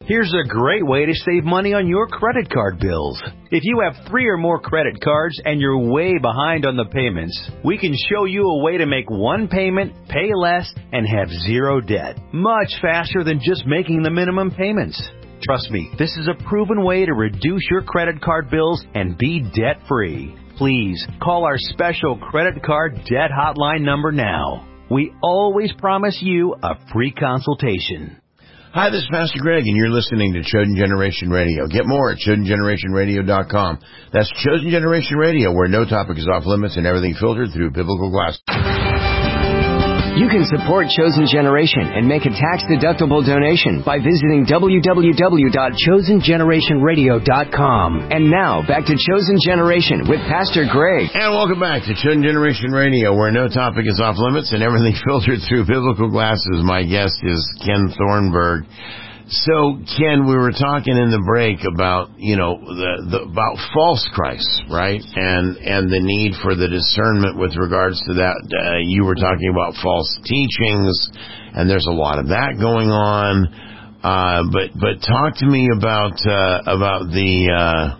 Here's a great way to save money on your credit card bills. If you have 3 or more credit cards and you're way behind on the payments, we can show you a way to make one payment, pay less, and have zero debt. Much faster than just making the minimum payments. Trust me, this is a proven way to reduce your credit card bills and be debt-free. Please call our special credit card debt hotline number now. We always promise you a free consultation. Hi, this is Pastor Greg, and you're listening to Chosen Generation Radio. Get more at ChosenGenerationRadio.com. That's Chosen Generation Radio, where no topic is off limits and everything filtered through biblical glass. You can support Chosen Generation and make a tax-deductible donation by visiting www.chosengenerationradio.com. And now, back to Chosen Generation with Pastor Greg. And welcome back to Chosen Generation Radio, where no topic is off limits and everything filtered through biblical glasses. My guest is Ken Thornberg. So, Ken, we were talking in the break about, about false Christs, right? And the need for the discernment with regards to that. You were talking about false teachings, and there's a lot of that going on. But talk to me about the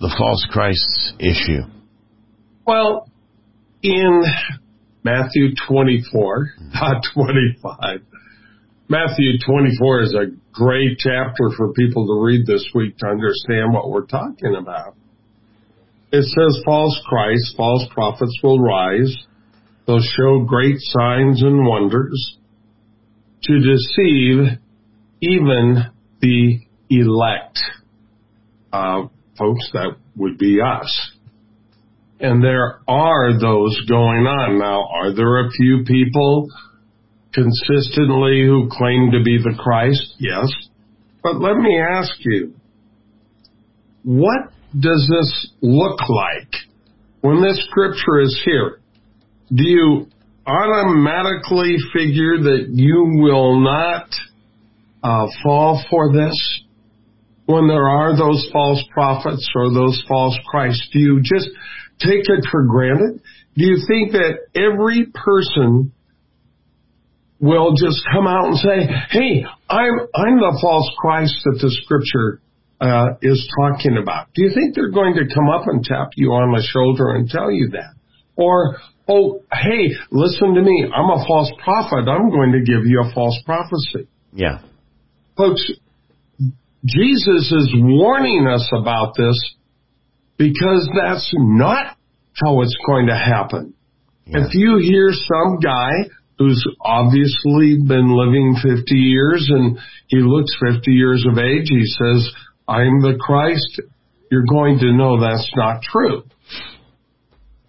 the false Christ issue? Well, in Matthew 24, not 25, Matthew 24 is a great chapter for people to read this week to understand what we're talking about. It says, false Christs, false prophets will rise. They'll show great signs and wonders to deceive even the elect. Folks, that would be us. And there are those going on. Now, are there a few people consistently who claim to be the Christ? Yes. But let me ask you, what does this look like? When this scripture is here, do you automatically figure that you will not fall for this? When there are those false prophets or those false Christs, do you just take it for granted? Do you think that every person will just come out and say, hey, I'm the false Christ that the scripture is talking about? Do you think they're going to come up and tap you on the shoulder and tell you that? Or, oh, hey, listen to me, I'm a false prophet, I'm going to give you a false prophecy. Yeah. Folks, Jesus is warning us about this because that's not how it's going to happen. Yeah. If you hear some guy who's obviously been living 50 years and he looks 50 years of age, he says, I'm the Christ, you're going to know that's not true.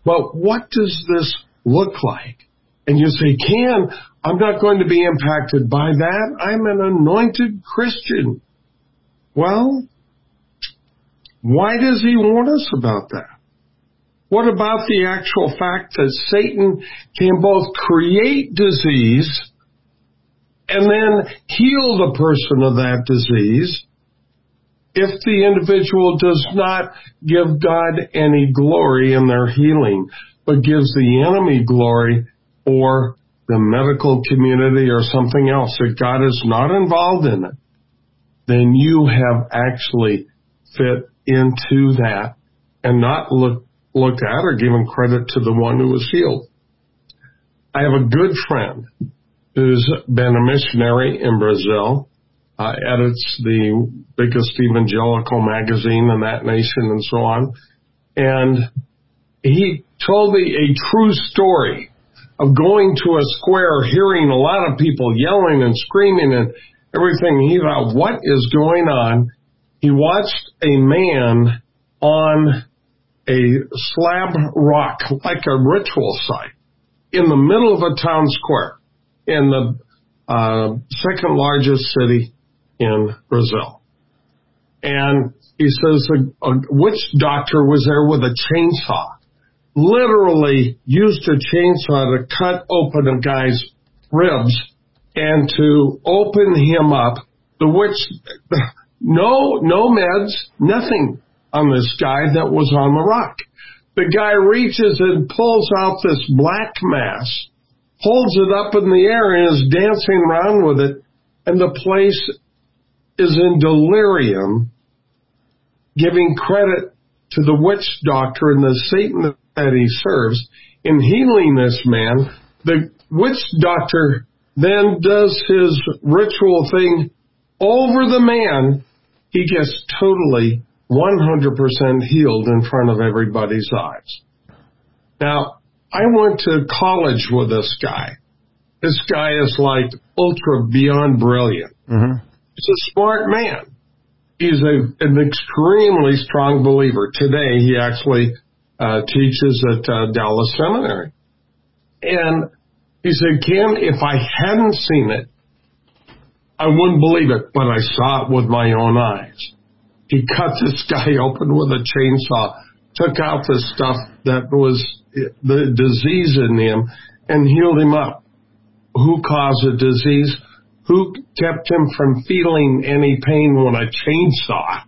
But what does this look like? And you say, Ken, I'm not going to be impacted by that. I'm an anointed Christian. Well, why does he warn us about that? What about the actual fact that Satan can both create disease and then heal the person of that disease if the individual does not give God any glory in their healing, but gives the enemy glory or the medical community or something else, that God is not involved in it? Then you have actually fit into that and not looked at or given credit to the one who was healed. I have a good friend who's been a missionary in Brazil, edits the biggest evangelical magazine in that nation and so on. And he told me a true story of going to a square, hearing a lot of people yelling and screaming and everything. He thought, what is going on? He watched a man on a slab rock, like a ritual site, in the middle of a town square in the second largest city in Brazil. And he says a witch doctor was there with a chainsaw, literally used a chainsaw to cut open a guy's ribs and to open him up. The witch, no meds, nothing on this guy that was on the rock. The guy reaches and pulls out this black mass, holds it up in the air and is dancing around with it, and the place is in delirium, giving credit to the witch doctor and the Satan that he serves in healing this man. The witch doctor then does his ritual thing over the man. He gets totally 100% healed in front of everybody's eyes. Now, I went to college with this guy. This guy is like ultra beyond brilliant. Mm-hmm. He's a smart man. He's an extremely strong believer. Today, he actually teaches at Dallas Seminary. And he said, Ken, if I hadn't seen it, I wouldn't believe it, but I saw it with my own eyes. He cut this guy open with a chainsaw, took out the stuff that was the disease in him, and healed him up. Who caused the disease? Who kept him from feeling any pain when a chainsaw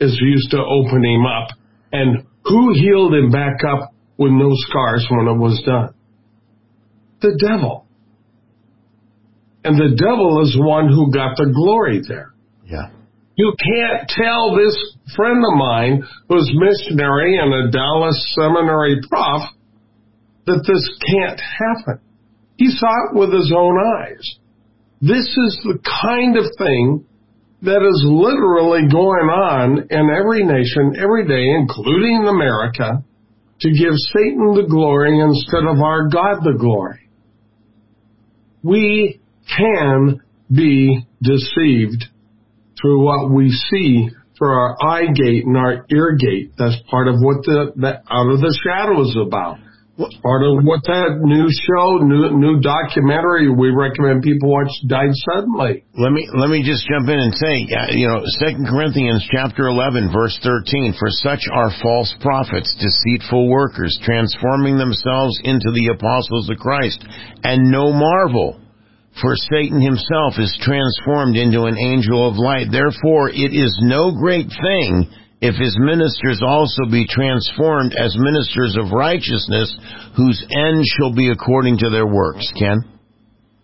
is used to open him up? And who healed him back up with no scars when it was done? The devil. And the devil is one who got the glory there. Yeah. You can't tell this friend of mine who's missionary and a Dallas Seminary prof that this can't happen. He saw it with his own eyes. This is the kind of thing that is literally going on in every nation, every day, including America, to give Satan the glory instead of our God the glory. We can be deceived through what we see through our eye gate and our ear gate. That's part of what the Out of the Shadows is about. It's part of what that new show, new documentary we recommend people watch, Died Suddenly. Let me just jump in and say, 2 Corinthians chapter 11, verse 13, for such are false prophets, deceitful workers, transforming themselves into the apostles of Christ, and no marvel. For Satan himself is transformed into an angel of light. Therefore, it is no great thing if his ministers also be transformed as ministers of righteousness, whose end shall be according to their works. Ken?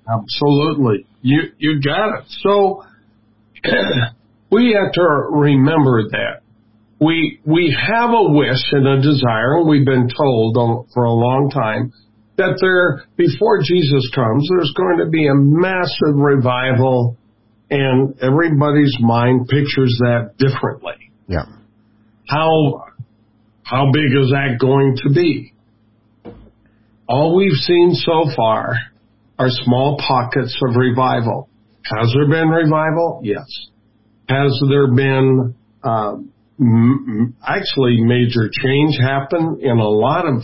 Absolutely. You got it. So, we have to remember that. We have a wish and a desire, and we've been told for a long time, that there, before Jesus comes, there's going to be a massive revival, and everybody's mind pictures that differently. Yeah. How big is that going to be? All we've seen so far are small pockets of revival. Has there been revival? Yes. Has there been actually major change happen in a lot of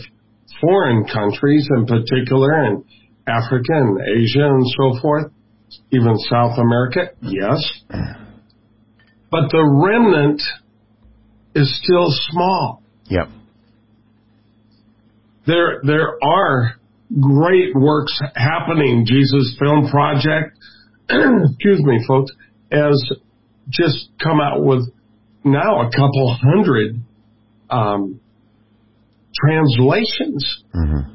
foreign countries, in particular in Africa and Asia and so forth, even South America? Yes. But the remnant is still small. Yep. There are great works happening. Jesus Film Project, excuse me, folks, has just come out with now a couple hundred translations mm-hmm.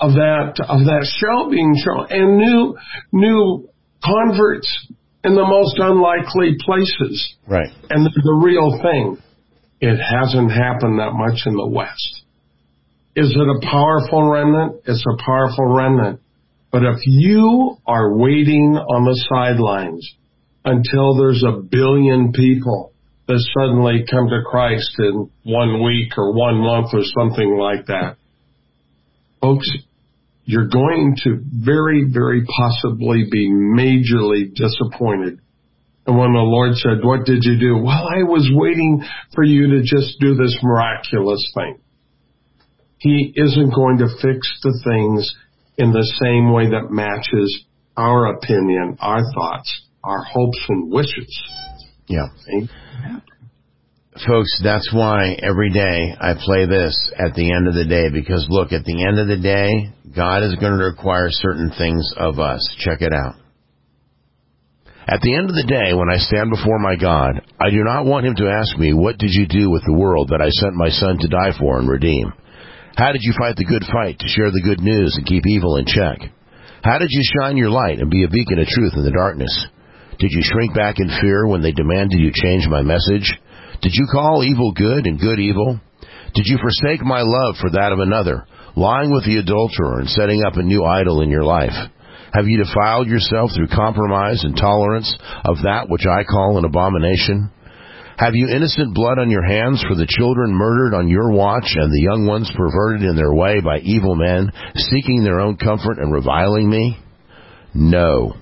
of that show being shown, and new converts in the most unlikely places. Right. And the real thing, it hasn't happened that much in the West. Is it a powerful remnant? It's a powerful remnant. But if you are waiting on the sidelines until there's 1 billion people that suddenly come to Christ in 1 week or 1 month or something like that, folks, you're going to very, very possibly be majorly disappointed. And when the Lord said, what did you do? Well, I was waiting for you to just do this miraculous thing. He isn't going to fix the things in the same way that matches our opinion, our thoughts, our hopes and wishes. Yeah. Folks, that's why every day I play this at the end of the day, because look, at the end of the day, God is going to require certain things of us. Check it out. At the end of the day, when I stand before my God, I do not want him to ask me, what did you do with the world that I sent my son to die for and redeem? How did you fight the good fight to share the good news and keep evil in check? How did you shine your light and be a beacon of truth in the darkness? Did you shrink back in fear when they demanded you change my message? Did you call evil good and good evil? Did you forsake my love for that of another, lying with the adulterer and setting up a new idol in your life? Have you defiled yourself through compromise and tolerance of that which I call an abomination? Have you innocent blood on your hands for the children murdered on your watch and the young ones perverted in their way by evil men, seeking their own comfort and reviling me? No.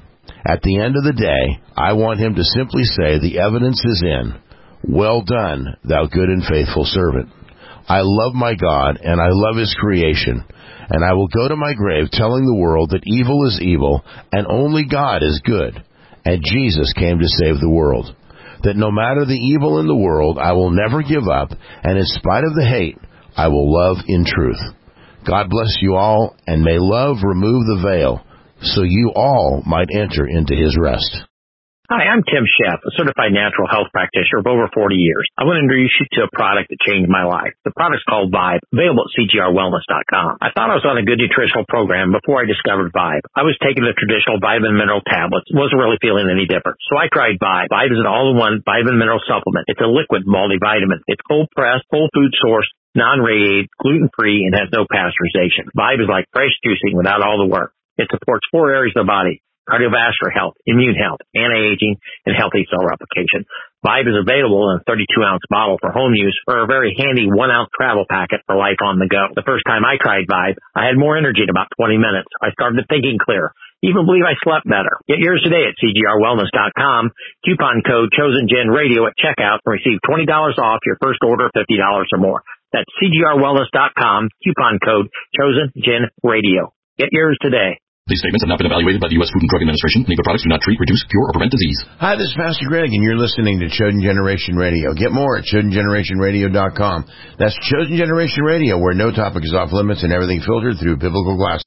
At the end of the day, I want him to simply say, the evidence is in. Well done, thou good and faithful servant. I love my God, and I love his creation. And I will go to my grave telling the world that evil is evil, and only God is good. And Jesus came to save the world. That no matter the evil in the world, I will never give up, and in spite of the hate, I will love in truth. God bless you all, and may love remove the veil, so you all might enter into his rest. Hi, I'm Tim Sheff, a certified natural health practitioner of over 40 years. I want to introduce you to a product that changed my life. The product's called Vibe, available at CGRWellness.com. I thought I was on a good nutritional program before I discovered Vibe. I was taking the traditional vitamin mineral tablets, wasn't really feeling any different. So I tried Vibe. Vibe is an all-in-one vitamin mineral supplement. It's a liquid multivitamin. It's cold pressed, whole food sourced, non-radiated, gluten-free, and has no pasteurization. Vibe is like fresh juicing without all the work. It supports 4 areas of the body: cardiovascular health, immune health, anti-aging, and healthy cell replication. Vibe is available in a 32-ounce bottle for home use or a very handy 1-ounce travel packet for life on the go. The first time I tried Vibe, I had more energy in about 20 minutes. I started thinking clear. Even believe I slept better. Get yours today at CGRWellness.com. Coupon code ChosenGenRadio at checkout and receive $20 off your first order of $50 or more. That's CGRWellness.com. Coupon code ChosenGenRadio. Get yours today. These statements have not been evaluated by the U.S. Food and Drug Administration. Neither products do not treat, reduce, cure, or prevent disease. Hi, this is Pastor Greg, and you're listening to Chosen Generation Radio. Get more at ChosenGenerationRadio.com. That's Chosen Generation Radio, where no topic is off limits and everything filtered through biblical glasses.